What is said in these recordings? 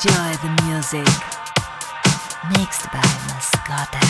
Enjoy the music mixed by Mascota.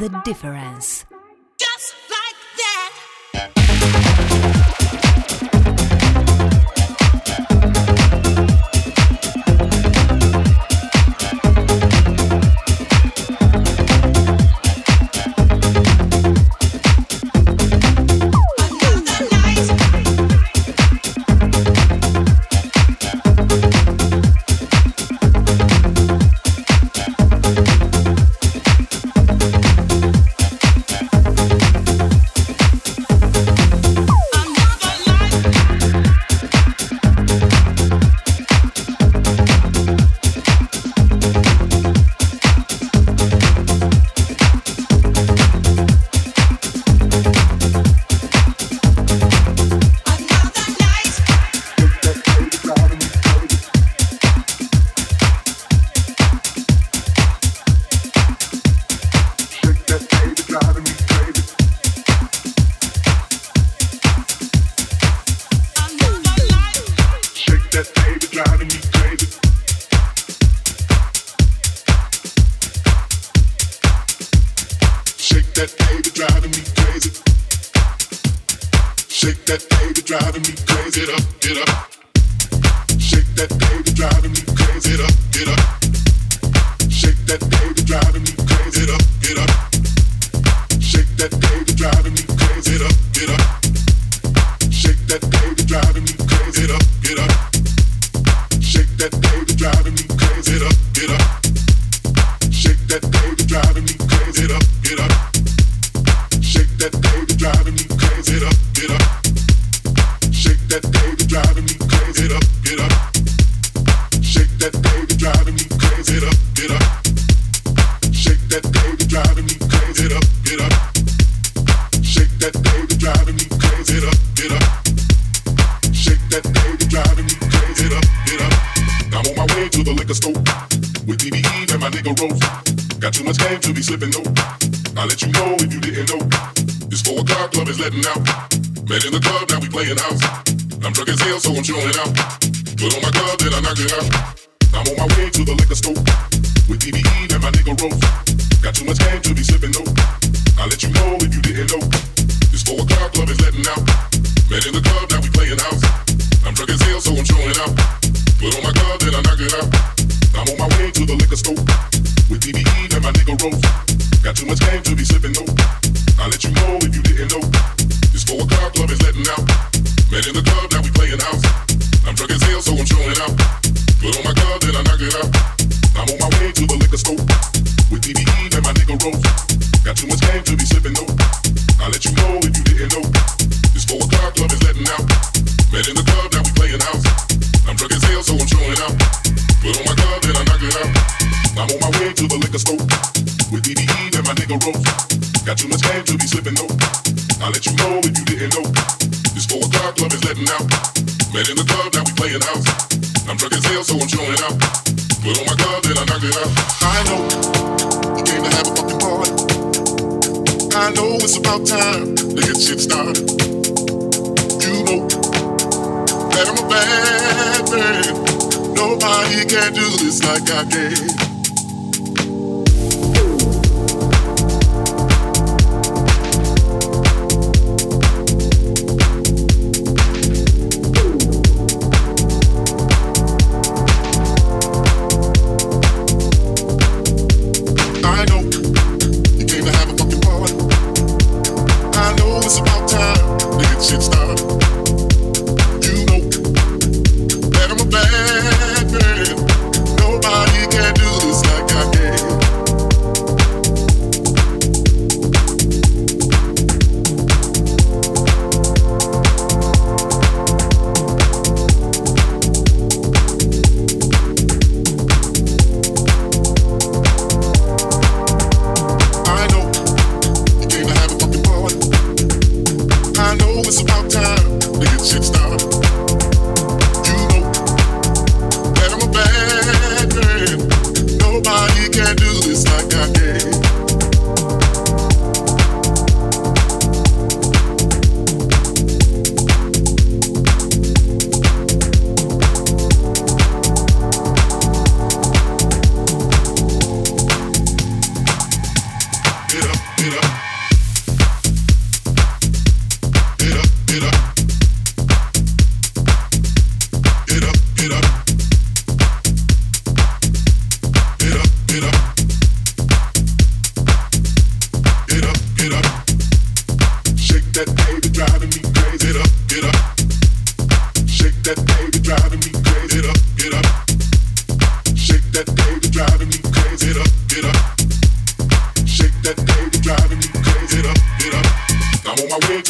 the difference. Nobody can do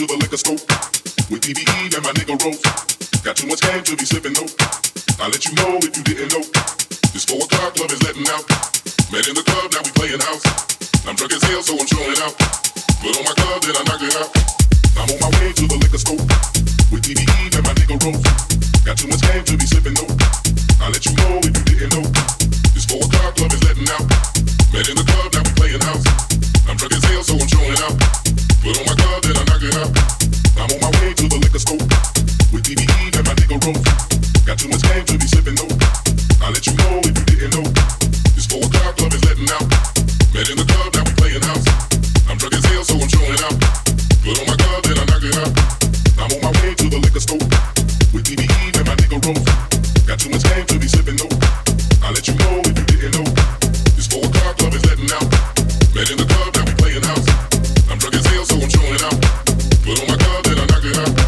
to the liquor scope with DBE and my nigga Rose. Got too much game to be slipping though. I'll let you know if you didn't know. This 4 o'clock club is letting out. Met in the club, now we playing house. I'm drunk as hell, so I'm chilling out. Put on my club, then I knock it out. I'm on my way to the liquor scope with DBE and my nigga Rose. Got too much game to be slipping though. I'll let you know if you didn't know. This 4 o'clock club is letting out. Met in the club, now we playing house. I'm drunk as hell, so I'm chilling out. Put on my club, then I knock it out. I'm on my way to the liquor scope with DBE and my nigga Rose. Got too much game to be slipping though. I'll let you know if you didn't know. This 4 o'clock club is letting out. Met in the club, now we playing house. I'm drunk as hell, so I'm chilling out. Put on my club, then I knock it out. I'm on my way to the liquor store with DBE and my nigga Rose. Got too much game to be slipping though. I'll let you know if you didn't know. This 4 o'clock club is letting out. Met in the club, now we playing house. I'm drunk as hell, so I'm chilling out. Put on my club, then I knock it out.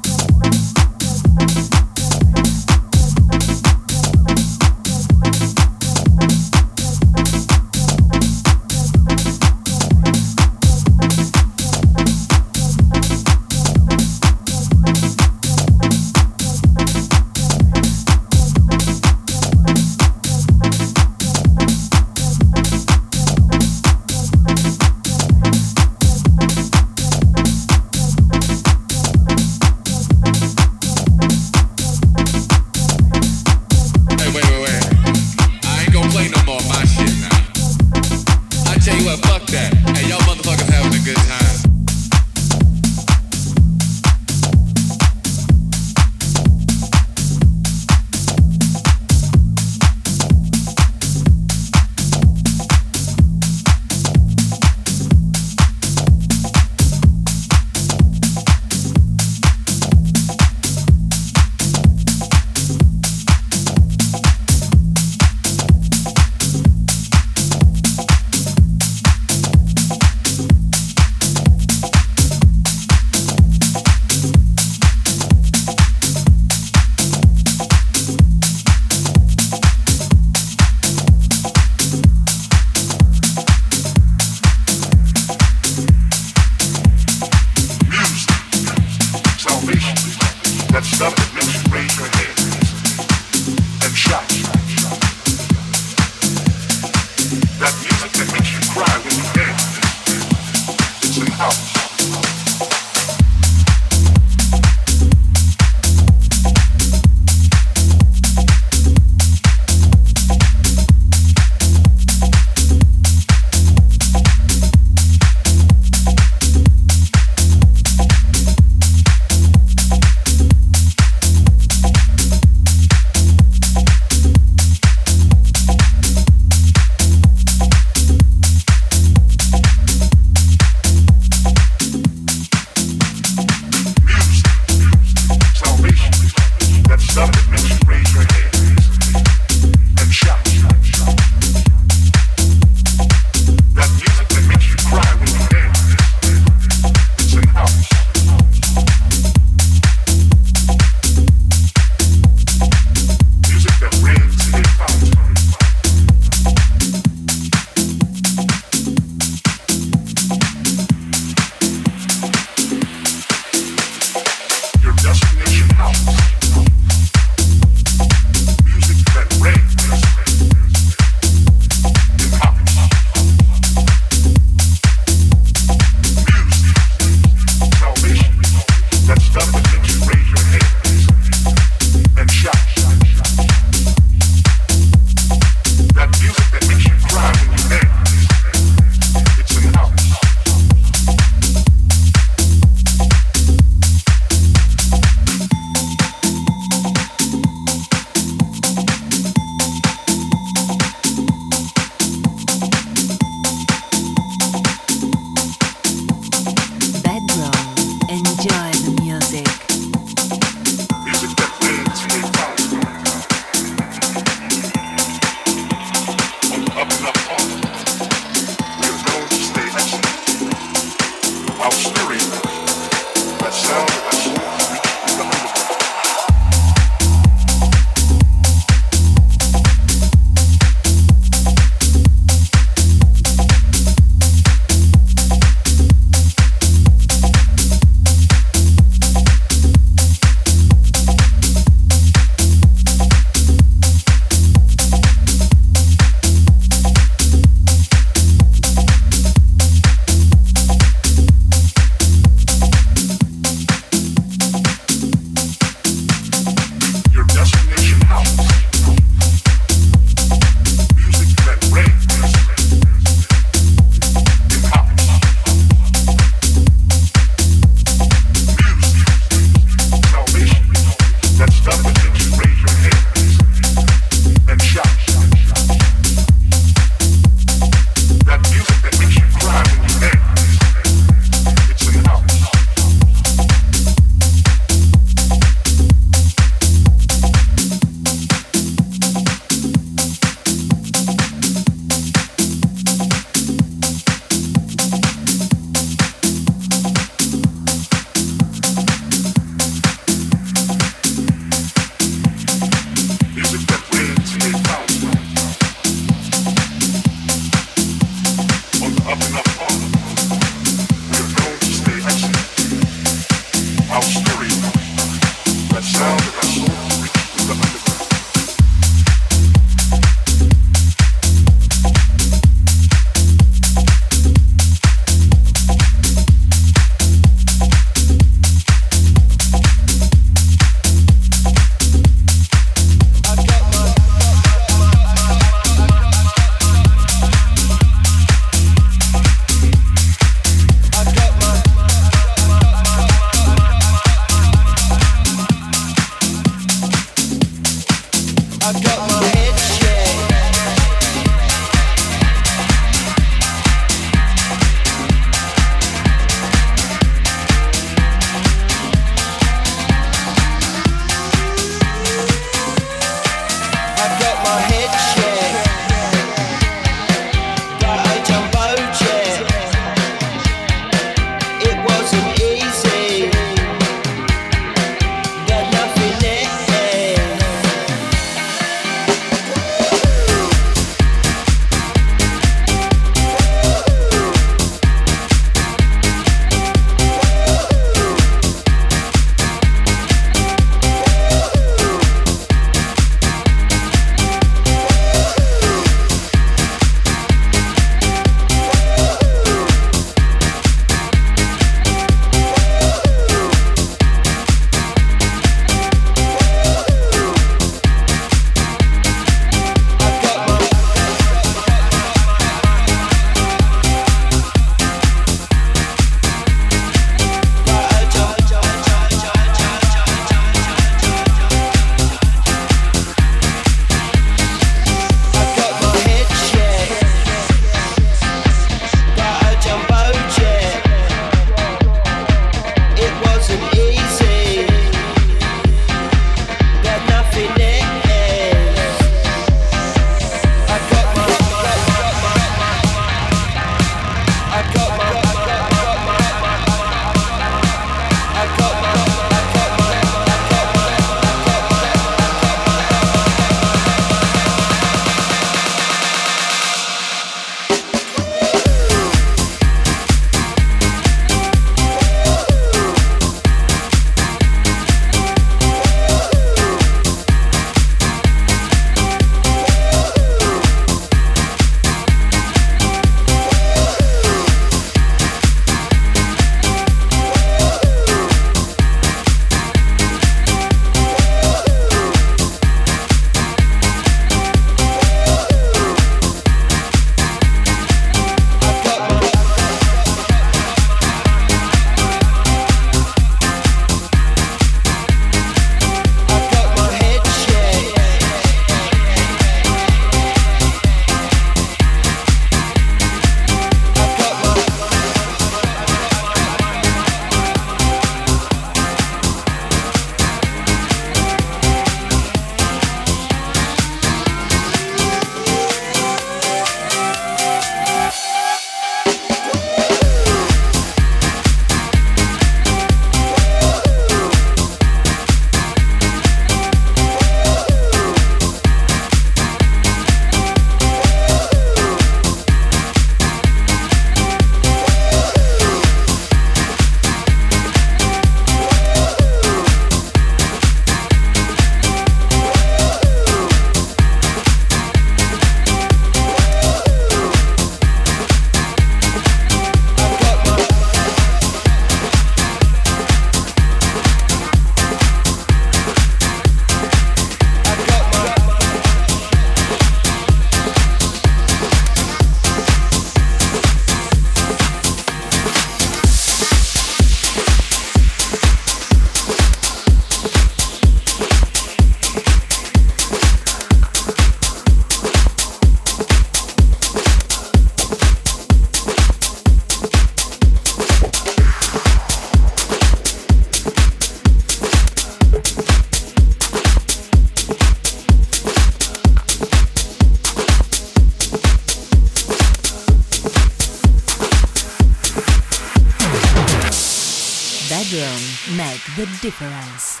Difference.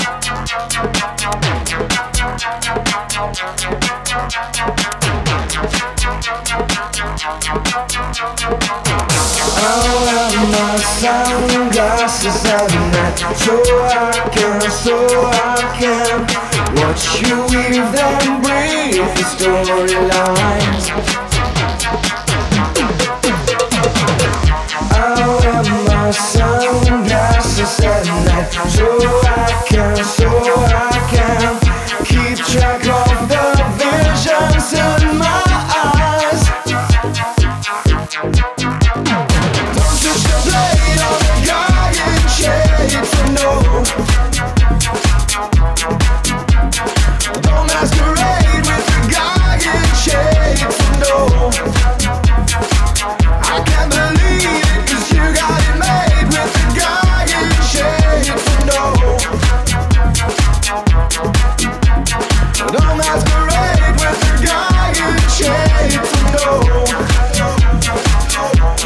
sunglasses at night, so I can watch you weave and breathe the storylines. I wear my sunglasses at night, so I can keep track of the visions in my eyes. Don't just play on the guy in shades and no. Don't masquerade with the guy in shades and no. I can't believe it, 'cause you got it made with the guy in shades and no. Don't masquerade with the guy in shades and no. I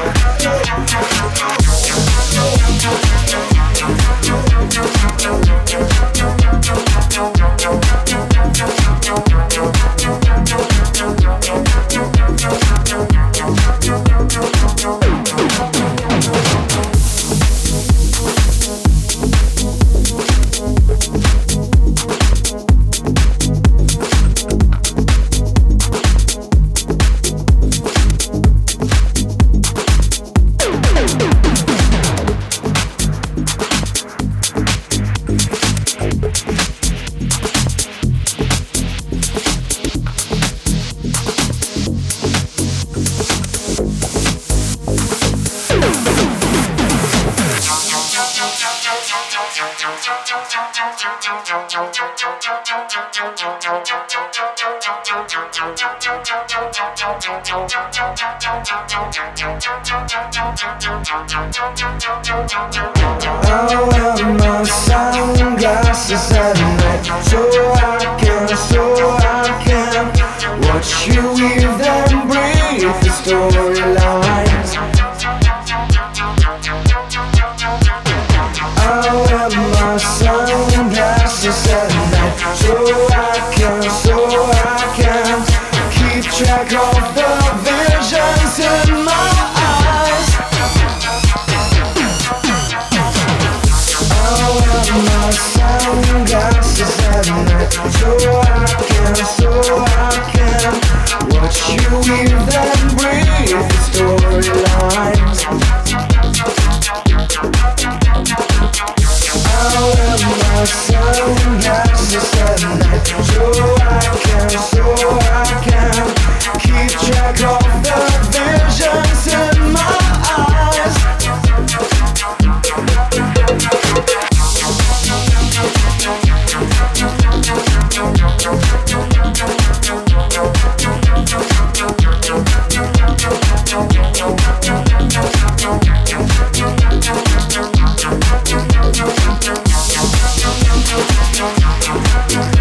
wear my sunglasses at night, so I can watch you weave and breathe the storylines. I wear my sunglasses at night, so I can keep track of the visions in my eyes. I wear my sunglasses at night, so I can watch you weave and breathe the storylines. I wear my sunglasses at night, so I can keep track of the visions in my eyes.